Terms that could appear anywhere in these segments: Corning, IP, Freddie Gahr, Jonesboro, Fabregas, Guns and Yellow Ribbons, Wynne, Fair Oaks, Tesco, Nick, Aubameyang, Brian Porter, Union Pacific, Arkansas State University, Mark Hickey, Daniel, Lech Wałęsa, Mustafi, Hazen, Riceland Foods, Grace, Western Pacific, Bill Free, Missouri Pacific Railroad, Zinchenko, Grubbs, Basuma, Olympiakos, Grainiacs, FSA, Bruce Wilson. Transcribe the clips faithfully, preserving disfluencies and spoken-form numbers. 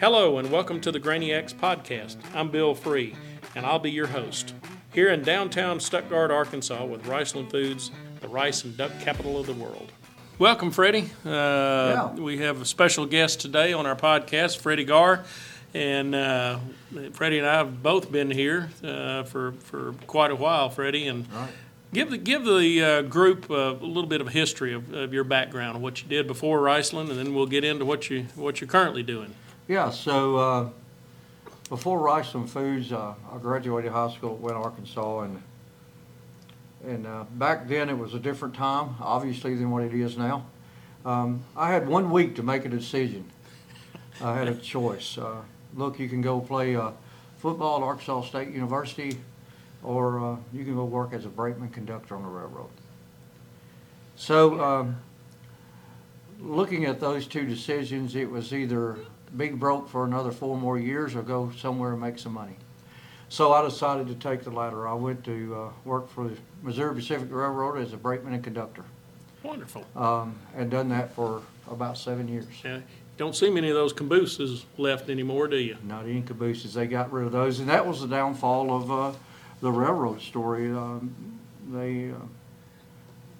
Hello and welcome to the Grainiacs podcast. I'm Bill Free and I'll be your host. Here in downtown Stuttgart, Arkansas with Riceland Foods, the rice and duck capital of the world. Welcome, Freddie. Uh, yeah. We have a special guest today on our podcast, Freddie Gahr. And uh, Freddie and I have both been here uh, for, for quite a while, Freddie. And right. give the give the uh, group a little bit of history of, of your background and what you did before Riceland, and then we'll get into what you what you're currently doing. Yeah. So uh, before Riceland Foods, uh, I graduated high school at Wynne, Arkansas, and and uh, back then it was a different time, obviously, than what it is now. Um, I had one week to make a decision. I had a choice. Uh, Look, you can go play uh, football at Arkansas State University, or uh, you can go work as a brakeman conductor on the railroad. So um, looking at those two decisions, it was either be broke for another four more years or go somewhere and make some money. So I decided to take the latter. I went to uh, work for the Missouri Pacific Railroad as a brakeman and conductor. Wonderful. Um, and done that for about seven years. Yeah. Don't see many of those cabooses left anymore, do you? Not any cabooses. They got rid of those, and that was the downfall of uh, the railroad story. Um, they, uh,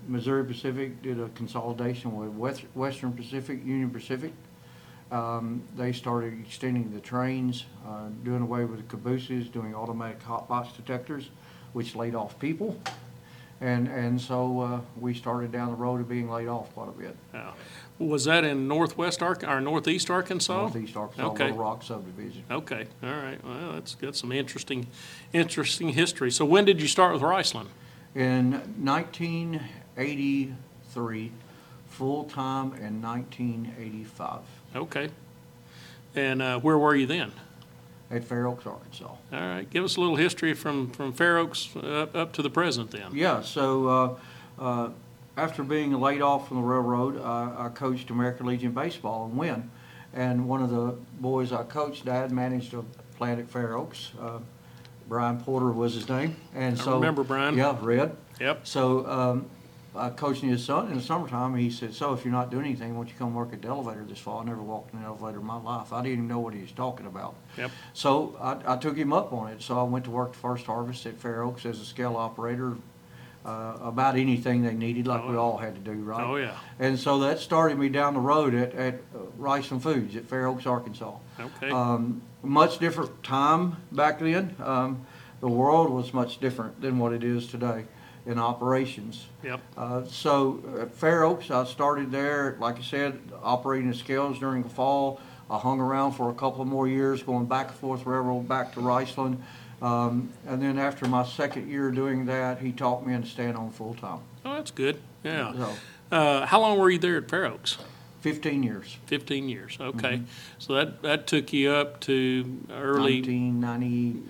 Missouri Pacific did a consolidation with West, Western Pacific, Union Pacific. Um, they started extending the trains, uh, doing away with the cabooses, doing automatic hot box detectors, which laid off people. And and so uh, we started down the road of being laid off quite a bit. Wow. Was that in northwest Ar- or northeast Arkansas? Northeast Arkansas, okay. Little Rock subdivision. Okay, all right. Well, that's got some interesting, interesting history. So when did you start with Riceland? In nineteen eighty-three, full time in nineteen eighty-five. Okay. And uh, where were you then? At Fair Oaks, Arkansas. All right. Give us a little history from, from Fair Oaks up, up to the present then. Yeah, so uh, uh, after being laid off from the railroad, I, I coached American Legion Baseball and Wynne. And one of the boys I coached, Dad, managed a plant at Fair Oaks. Uh, Brian Porter was his name. And so I remember Brian. Yeah, Red. Yep. So um, I coached his son in the summertime. He said, so if you're not doing anything, why don't you come work at the elevator this fall? I never walked in an elevator in my life. I didn't even know what he was talking about. Yep. So I, I took him up on it. So I went to work the first harvest at Fair Oaks as a scale operator, uh, about anything they needed, like oh, we all had to do, right? Oh, yeah. And so that started me down the road at, at uh, Riceland Foods at Fair Oaks, Arkansas. Okay. Um, much different time back then. Um, the world was much different than what it is today. In operations. Yep. Uh, so at Fair Oaks, I started there, like I said, operating the scales during the fall. I hung around for a couple more years, going back and forth railroad, back to Riceland. Um, and then after my second year doing that, he talked me into staying on full time. Oh, that's good. Yeah. So, uh, how long were you there at Fair Oaks? Fifteen years. Fifteen years. Okay. Mm-hmm. So that that took you up to early nineteen ninety.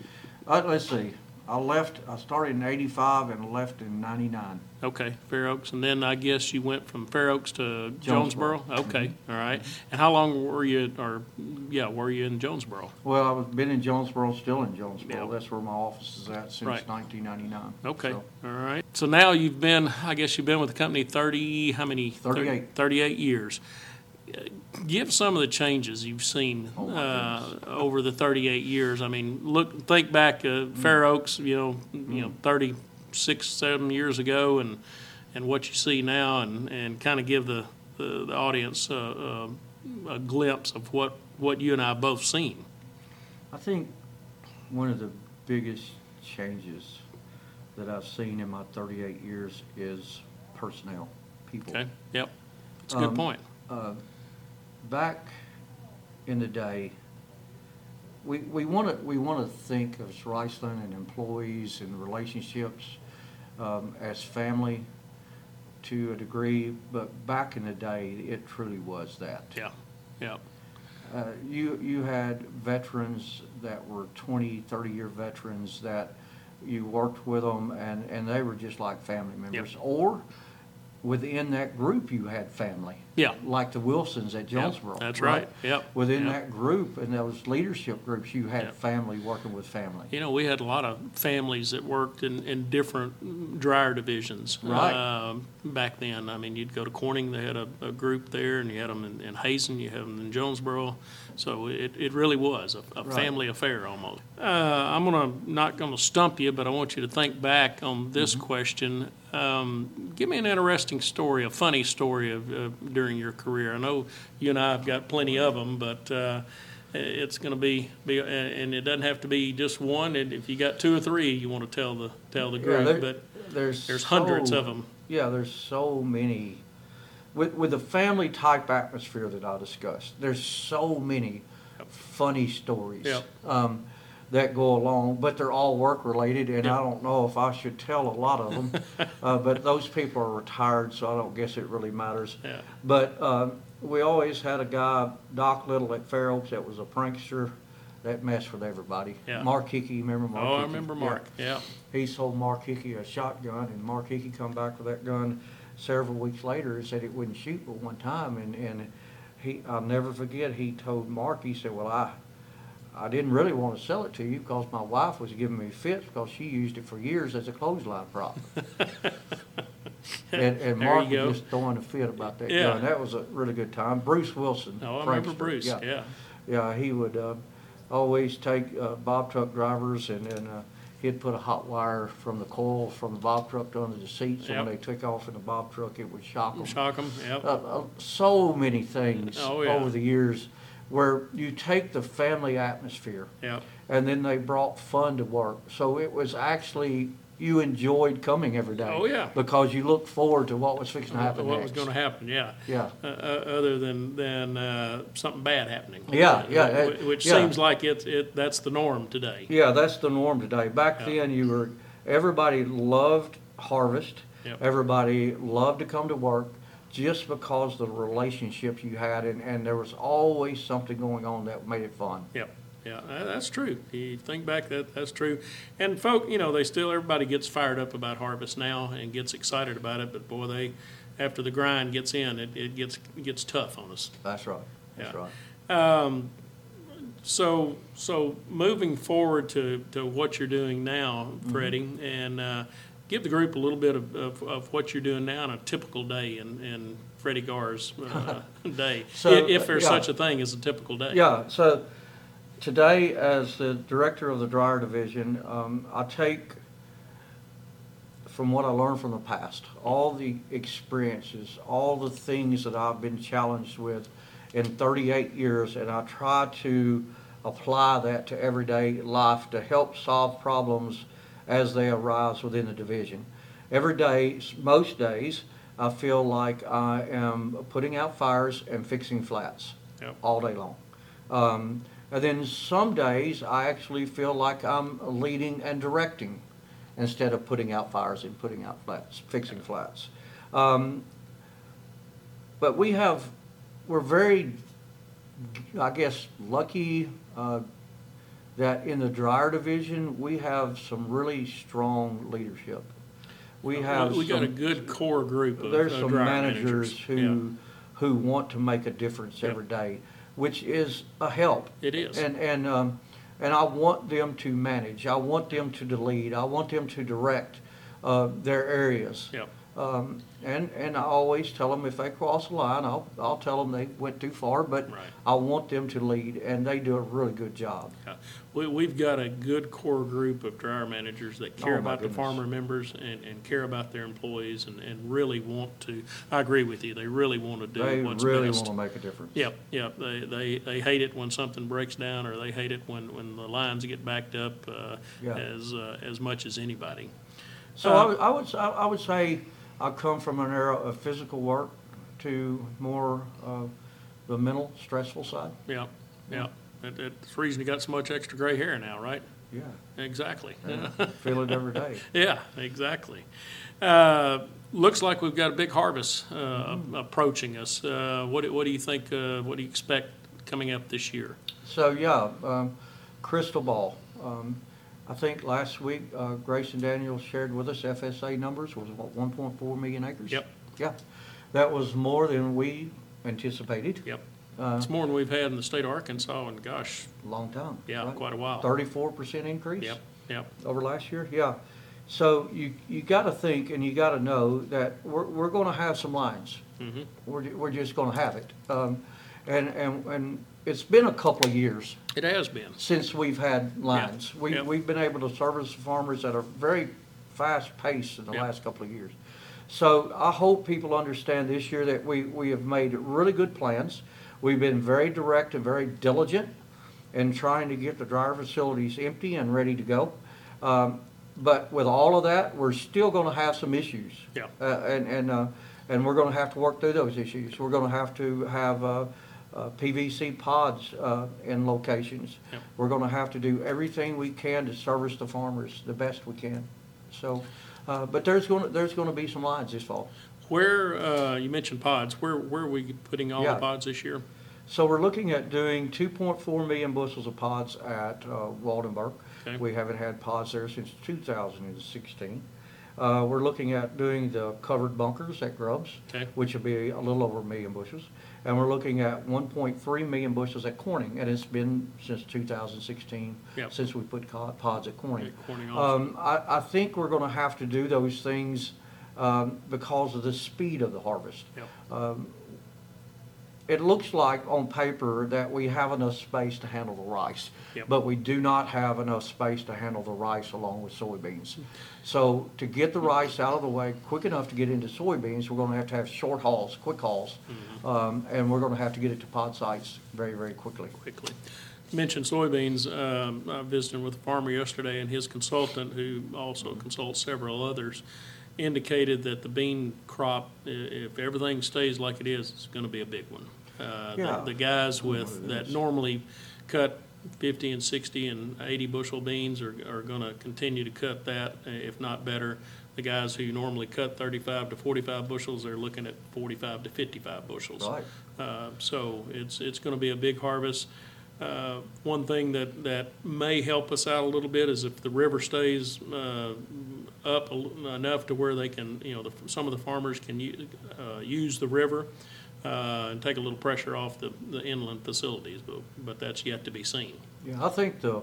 Uh, let's see. I left, I started in eighty-five and left in ninety-nine. Okay, Fair Oaks. And then I guess you went from Fair Oaks to Jonesboro? Jonesboro. Okay, mm-hmm. All right. And how long were you, or yeah, were you in Jonesboro? Well, I've been in Jonesboro, still in Jonesboro. Yep. That's where my office is at since right. nineteen ninety-nine. Okay, so. All right. So now you've been, I guess you've been with the company thirty, how many? thirty-eight. thirty-eight years. Give some of the changes you've seen oh uh, over the thirty-eight years. I mean, look, think back uh, Fair Oaks, you know, mm-hmm. you know, thirty-six, seven years ago, and and what you see now, and, and kind of give the, the, the audience uh, uh, a glimpse of what, what you and I have both seen. I think one of the biggest changes that I've seen in my thirty-eight years is personnel, people. Okay. Yep, that's a good um, point. Uh, Back in the day, we we want to we want to think of Riceland and employees and relationships um, as family to a degree, but back in the day, it truly was that. Yeah, yeah. Uh, you you had veterans that were twenty, thirty year veterans that you worked with them, and, and they were just like family members. Yep. Or within that group, you had family. yeah. like the Wilsons at Jonesboro. Yep. That's right. right. Yep. Within yep. that group and those leadership groups, you had yep. family working with family. You know, we had a lot of families that worked in, in different dryer divisions right. uh, back then. I mean, you'd go to Corning, they had a, a group there, and you had them in, in Hazen, you had them in Jonesboro. So it, it really was a, a right. family affair almost. Uh, I'm gonna not going to stump you, but I want you to think back on this mm-hmm. question. Um, give me an interesting story, a funny story of uh, during your career. I know you and I have got plenty of them, but uh, it's going to be, be, and it doesn't have to be just one. And if you got two or three, you want to tell the tell the group. Yeah, there, but there's there's so, hundreds of them. Yeah, there's so many. With with the family type atmosphere that I discussed, there's so many yep. funny stories. Yep. Um, that go along, but they're all work related, and yeah. I don't know if I should tell a lot of them, uh, but those people are retired, so I don't guess it really matters. Yeah. But um, we always had a guy, Doc Little at Fair Oaks, that was a prankster that messed with everybody. Yeah. Mark Hickey, remember Mark? Oh, Hickey? I remember Mark. Yeah. yeah. He sold Mark Hickey a shotgun, and Mark Hickey come back with that gun several weeks later and said it wouldn't shoot but one time, and and he I'll never forget. He told Mark, he said, "Well, I." I didn't really want to sell it to you because my wife was giving me fits because she used it for years as a clothesline prop." and and Mark was just throwing a fit about that. Yeah. Gun. That was a really good time. Bruce Wilson. Oh, I remember Bruce. Yeah. Yeah, yeah he would uh, always take uh, bob truck drivers and then uh, he'd put a hot wire from the coil from the bob truck to under the seat so yep. when they took off in the bob truck, it would shock them. Shock them, yep. Uh, uh, so many things oh, yeah. over the years. Where you take the family atmosphere, yeah. and then they brought fun to work. So it was actually, you enjoyed coming every day. Oh, yeah. Because you looked forward to what was fixing to happen what next. What was going to happen, yeah. Yeah. Uh, other than, than uh, something bad happening. Yeah, right? yeah. Which, which yeah. seems like it, it. that's the norm today. Yeah, that's the norm today. Back yeah. then, you were everybody loved harvest. Yep. Everybody loved to come to work. Just because of the relationships you had, and, and there was always something going on that made it fun. Yeah, yeah, that's true. You think back, that that's true. And folk, you know, they still, everybody gets fired up about harvest now and gets excited about it, but boy, they, after the grind gets in, it, it gets it gets tough on us. That's right, that's yeah. right. Um, so so moving forward to, to what you're doing now, Freddie, mm-hmm. and uh, give the group a little bit of, of, of what you're doing now on a typical day in, in Freddie Gahr's uh, day, so, if there's yeah. such a thing as a typical day. Yeah, so today as the director of the dryer division, um, I take from what I learned from the past, all the experiences, all the things that I've been challenged with in thirty-eight years, and I try to apply that to everyday life to help solve problems as they arise within the division. Every day, most days, I feel like I am putting out fires and fixing flats yep. all day long. Um, and then some days, I actually feel like I'm leading and directing instead of putting out fires and putting out flats, fixing flats. Um, but we have, we're very, I guess, lucky, uh, that in the dryer division, we have some really strong leadership. We have we got some, a good core group of There's uh, some managers, managers. who yeah. who want to make a difference yeah. every day, which is a help. It is. And and um, and I want them to manage. I want them to lead. I want them to direct uh, their areas. Yeah. Um, and and I always tell them if they cross the line, I'll I'll tell them they went too far, but right. I want them to lead, and they do a really good job. Yeah. We we've got a good core group of dryer managers that care oh, about goodness. the farmer members and, and care about their employees and, and really want to. I agree with you. They really want to do they what's really best. They really want to make a difference. Yep, yep. They they they hate it when something breaks down, or they hate it when, when the lines get backed up uh, yeah. as uh, as much as anybody. So uh, I, I would I, I would say. I come from an era of physical work to more uh, the mental, stressful side. Yeah, yeah. That, that's the reason you got so much extra gray hair now, right? Yeah. Exactly. Yeah. Feel it every day. Yeah, exactly. Uh, looks like we've got a big harvest uh, mm-hmm. approaching us. Uh, what, what do you think, uh, what do you expect coming up this year? So, yeah, um, crystal ball. Um, I think last week, uh, Grace and Daniel shared with us F S A numbers was, what, one point four million acres? Yep. Yeah. That was more than we anticipated. Yep. Uh, it's more than we've had in the state of Arkansas in, gosh, long time. Yeah, right? Quite a while. thirty-four percent increase? Yep, yep. Over last year? Yeah. So you you got to think and you got to know that we're we're going to have some lines. Mm-hmm. We're we're just going to have it. Um, and and and it's been a couple of years. It has been since we've had lines. Yep. We yep. we've been able to service farmers at a very fast pace in the yep. last couple of years. So I hope people understand this year that we we have made really good plans. We've been very direct and very diligent in trying to get the dryer facilities empty and ready to go. Um, But with all of that, we're still going to have some issues, yeah. uh, and and uh, and we're going to have to work through those issues. We're going to have to have uh, uh, P V C pods uh, in locations. Yeah. We're going to have to do everything we can to service the farmers the best we can. So, uh, but there's going to, there's going to be some lines this fall. Where uh, you mentioned pods, where where are we putting all yeah. the pods this year? So we're looking at doing two point four million bushels of pods at uh, Waldenburg. Okay. We haven't had pods there since two thousand sixteen. Uh, we're looking at doing the covered bunkers at Grubbs, okay. which will be a little over a million bushels. And we're looking at one point three million bushels at Corning, and it's been since two thousand sixteen yep. since we put pods at Corning. Okay, Corning um, I, I think we're going to have to do those things um, because of the speed of the harvest. Yep. Um, It looks like on paper that we have enough space to handle the rice, yep. but we do not have enough space to handle the rice along with soybeans. So to get the rice out of the way quick enough to get into soybeans, we're going to have to have short hauls, quick hauls, mm-hmm. um, and we're going to have to get it to pod sites very, very quickly. Quickly. You mentioned soybeans. Um, I visited with a farmer yesterday, and his consultant, who also consults several others, indicated that the bean crop, if everything stays like it is, it's going to be a big one. Uh, yeah. the, the guys with that normally cut fifty and sixty and eighty bushel beans are, are going to continue to cut that, if not better. The guys who normally cut thirty-five to forty-five bushels are looking at forty-five to fifty-five bushels. Right. Uh, so it's it's going to be a big harvest. Uh, one thing that, that may help us out a little bit is if the river stays uh, up enough to where they can, you know, the, some of the farmers can u- uh, use the river. Uh, and take a little pressure off the, the inland facilities, but but that's yet to be seen. Yeah, I think the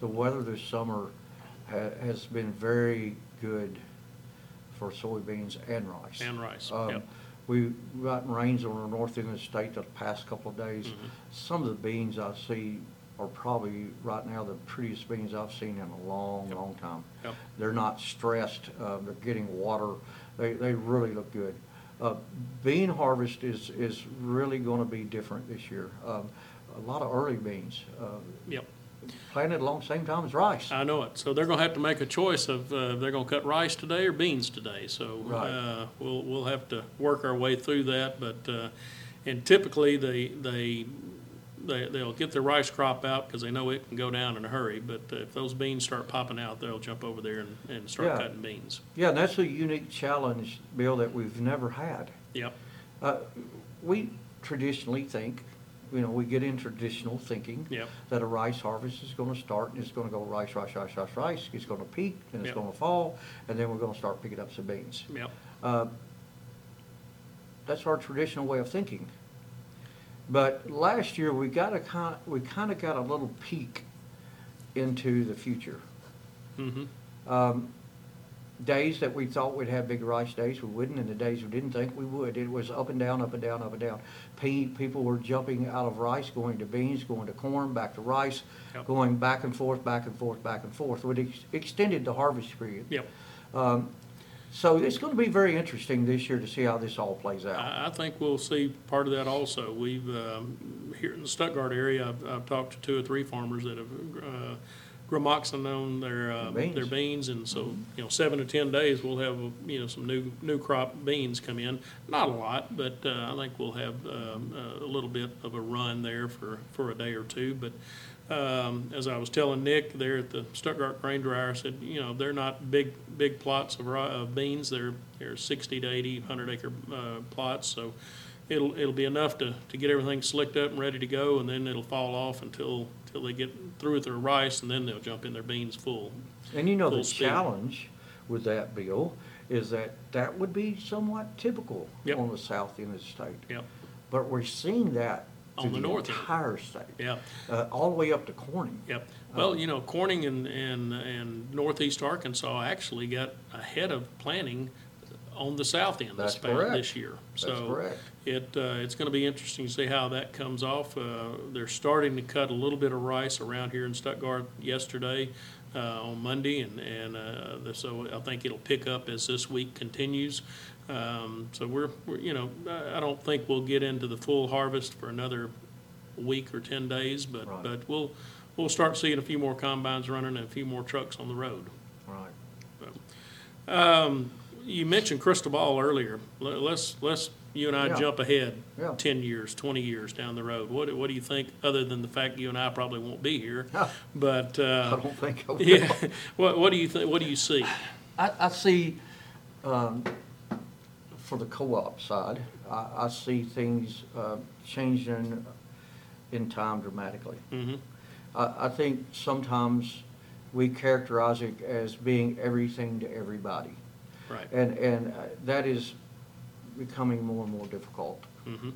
the weather this summer ha, has been very good for soybeans and rice. And rice, um, yep. We've gotten rains on the north end of the state the past couple of days. Mm-hmm. Some of the beans I see are probably right now the prettiest beans I've seen in a long, yep. long time. Yep. They're not stressed. Uh, they're getting water. They they really look good. Uh, bean harvest is, is really going to be different this year. Um, a lot of early beans. Uh, yep. Planted along the same time as rice. I know it. So they're going to have to make a choice of uh, they're going to cut rice today or beans today. So right. uh, we'll we'll have to work our way through that. But uh, and typically they they they they'll get their rice crop out because they know it can go down in a hurry. But uh, if those beans start popping out, they'll jump over there and, and start yeah. cutting beans. Yeah, and that's a unique challenge, Bill, that we've never had. Yep. Uh, we traditionally think, you know, we get in traditional thinking yep. that a rice harvest is going to start and it's going to go rice, rice, rice, rice, rice. It's going to peak and it's yep. going to fall, and then we're going to start picking up some beans. Yep. Uh, that's our traditional way of thinking. But last year we got a kind of, we kind of got a little peek into the future. Mm-hmm. Um, days that we thought we'd have big rice days, we wouldn't, and the days we didn't think we would, it was up and down, up and down, up and down. Pe- people were jumping out of rice, going to beans, going to corn, back to rice, yep. going back and forth, back and forth, back and forth. It ex- extended the harvest period. Yep. Um, So it's going to be very interesting this year to see how this all plays out. I think we'll see part of that also. We've um, here in the Stuttgart area, I've, I've talked to two or three farmers that have uh, gramoxinone their uh, beans. their beans, and so mm-hmm. you know, seven to ten days we'll have you know some new new crop beans come in. Not a lot, but uh, I think we'll have um, a little bit of a run there for, for a day or two. But Um, as I was telling Nick there at the Stuttgart grain dryer, I said, you know, they're not big big plots of, of beans. They're they're sixty to eighty, one hundred acre uh, plots. So it'll it'll be enough to, to get everything slicked up and ready to go, and then it'll fall off until until they get through with their rice, and then they'll jump in their beans full. And you know the speed. Challenge with that, Bill, is that that would be somewhat typical yep. on the south end of the state. Yep. But we're seeing that on the north entire state. Yeah. Uh, all the way up to Corning. Yep. Well, um, you know, Corning and, and and northeast Arkansas actually got ahead of planning on the south end this, this year. So that's correct. It, uh, it's going to be interesting to see how that comes off. Uh, they're starting to cut a little bit of rice around here in Stuttgart yesterday uh, on Monday, and, and uh, so I think it'll pick up as this week continues. Um, so we're, we're, you know, I don't think we'll get into the full harvest for another week or ten days, but right. but we'll we'll start seeing a few more combines running and a few more trucks on the road. Right. So, um, you mentioned crystal ball earlier. Let's let's you and I yeah. jump ahead yeah. ten years, twenty years down the road. What what do you think? Other than the fact you and I probably won't be here, yeah. but uh, I don't think I will. Yeah. What what do you think? What do you see? I, I see. Um, For the co-op side, I, I see things uh, changing in time dramatically. Mm-hmm. I, I think sometimes we characterize it as being everything to everybody, right? And and that is becoming more and more difficult. Mm-hmm.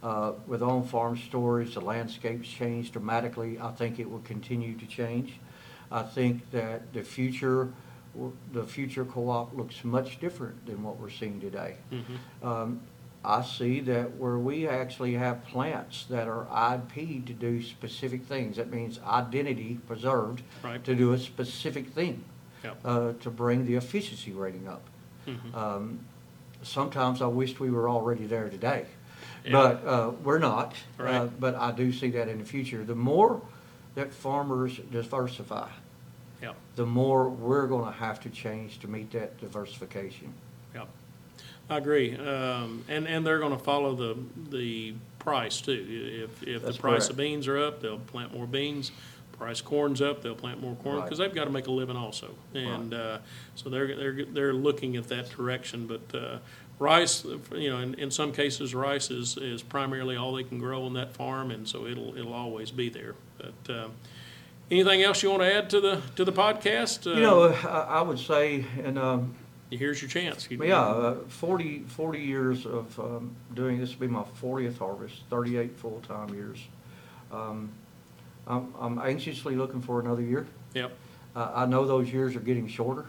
Uh, with on-farm storage, the landscape's changed dramatically. I think it will continue to change. I think that the future. The future co-op looks much different than what we're seeing today. Mm-hmm. Um, I see that where we actually have plants that are I P to do specific things. That means identity preserved right. to do a specific thing yep. uh, to bring the efficiency rating up. Mm-hmm. Um, sometimes I wished we were already there today, yeah. but uh, we're not. Right. Uh, but I do see that in the future. The more that farmers diversify, yep. the more we're going to have to change to meet that diversification. Yep, I agree. Um, and, and they're going to follow the the price, too. If if That's the price correct. Of beans are up, they'll plant more beans. Price of corn's up, they'll plant more corn because right. they've got to make a living also. And right. uh, so they're, they're, they're looking at that direction. But uh, rice, you know, in, in some cases rice is, is primarily all they can grow on that farm, and so it'll, it'll always be there. But... Uh, Anything else you want to add to the to the podcast? Uh, you know, I, I would say, and um, here's your chance. You yeah, uh, forty, forty years of um, doing this will be my fortieth harvest, thirty-eight full-time years. Um, I'm, I'm anxiously looking for another year. Yep. Uh, I know those years are getting shorter,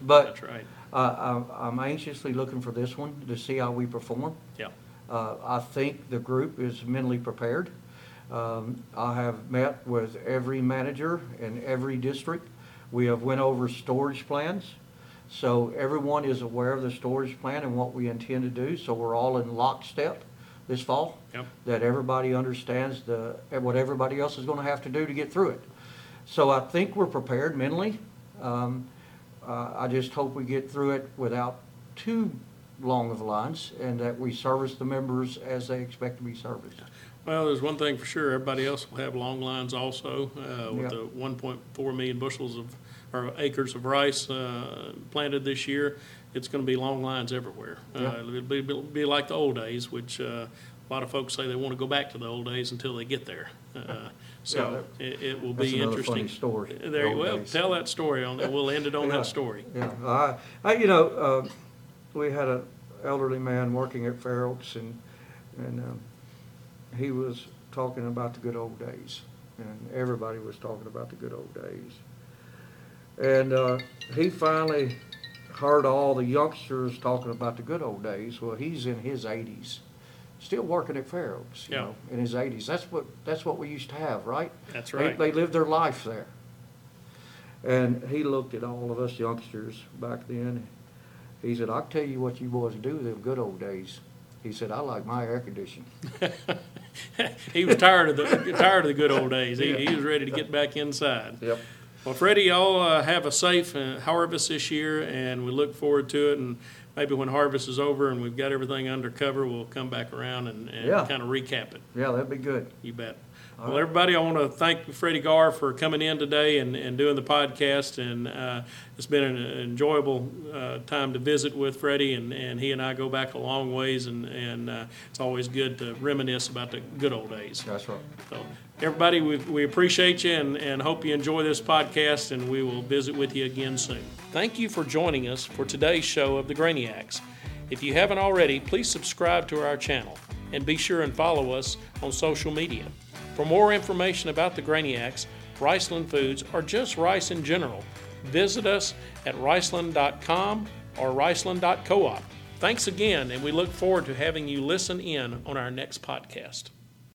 but that's right. Uh, I, I'm anxiously looking for this one to see how we perform. Yeah. Uh, I think the group is mentally prepared. Um, I have met with every manager in every district. We have went over storage plans. So everyone is aware of the storage plan and what we intend to do. So we're all in lockstep this fall. Yep. That everybody understands the what everybody else is going to have to do to get through it. So I think we're prepared mentally. Um, uh, I just hope we get through it without too long of lines and that we service the members as they expect to be serviced. Well, there's one thing for sure. Everybody else will have long lines also uh, with yep. the one point four million bushels of or acres of rice uh, planted this year. It's going to be long lines everywhere. Yep. Uh, it'll, be, it'll be like the old days, which uh, a lot of folks say they want to go back to the old days until they get there. Uh, so yeah, that, it, it will be interesting. Funny story. There you well, tell that story. On, we'll end it on yeah. that story. Yeah, I, I, you know, uh, we had an elderly man working at Fair Oaks and and. Um, He was talking about the good old days, and everybody was talking about the good old days. And uh, he finally heard all the youngsters talking about the good old days. Well, he's in his eighties, still working at Fair Oaks, you yeah. know, in his eighties. That's what that's what we used to have, right? That's right. They, they lived their life there. And he looked at all of us youngsters back then. He said, "I'll tell you what you boys do in the good old days." He said, "I like my air conditioning." He was tired of the tired of the good old days. He, yeah. he was ready to get back inside. Yep. Well, Freddie, y'all uh, have a safe uh, harvest this year, and we look forward to it. And maybe when harvest is over and we've got everything under cover, we'll come back around and, and yeah. kind of recap it. Yeah, that'd be good. You bet. All well, right. Everybody, I want to thank Freddie Gahr for coming in today and, and doing the podcast. And uh, it's been an enjoyable uh, time to visit with Freddie, and, and he and I go back a long ways, and, and uh, it's always good to reminisce about the good old days. That's right. So, everybody, we, we appreciate you and, and hope you enjoy this podcast, and we will visit with you again soon. Thank you for joining us for today's show of the Grainiacs. If you haven't already, please subscribe to our channel. and be sure and follow us on social media. For more information about the Grainiacs, Riceland Foods, or just rice in general, visit us at riceland dot com or riceland dot coop. Thanks again, and we look forward to having you listen in on our next podcast.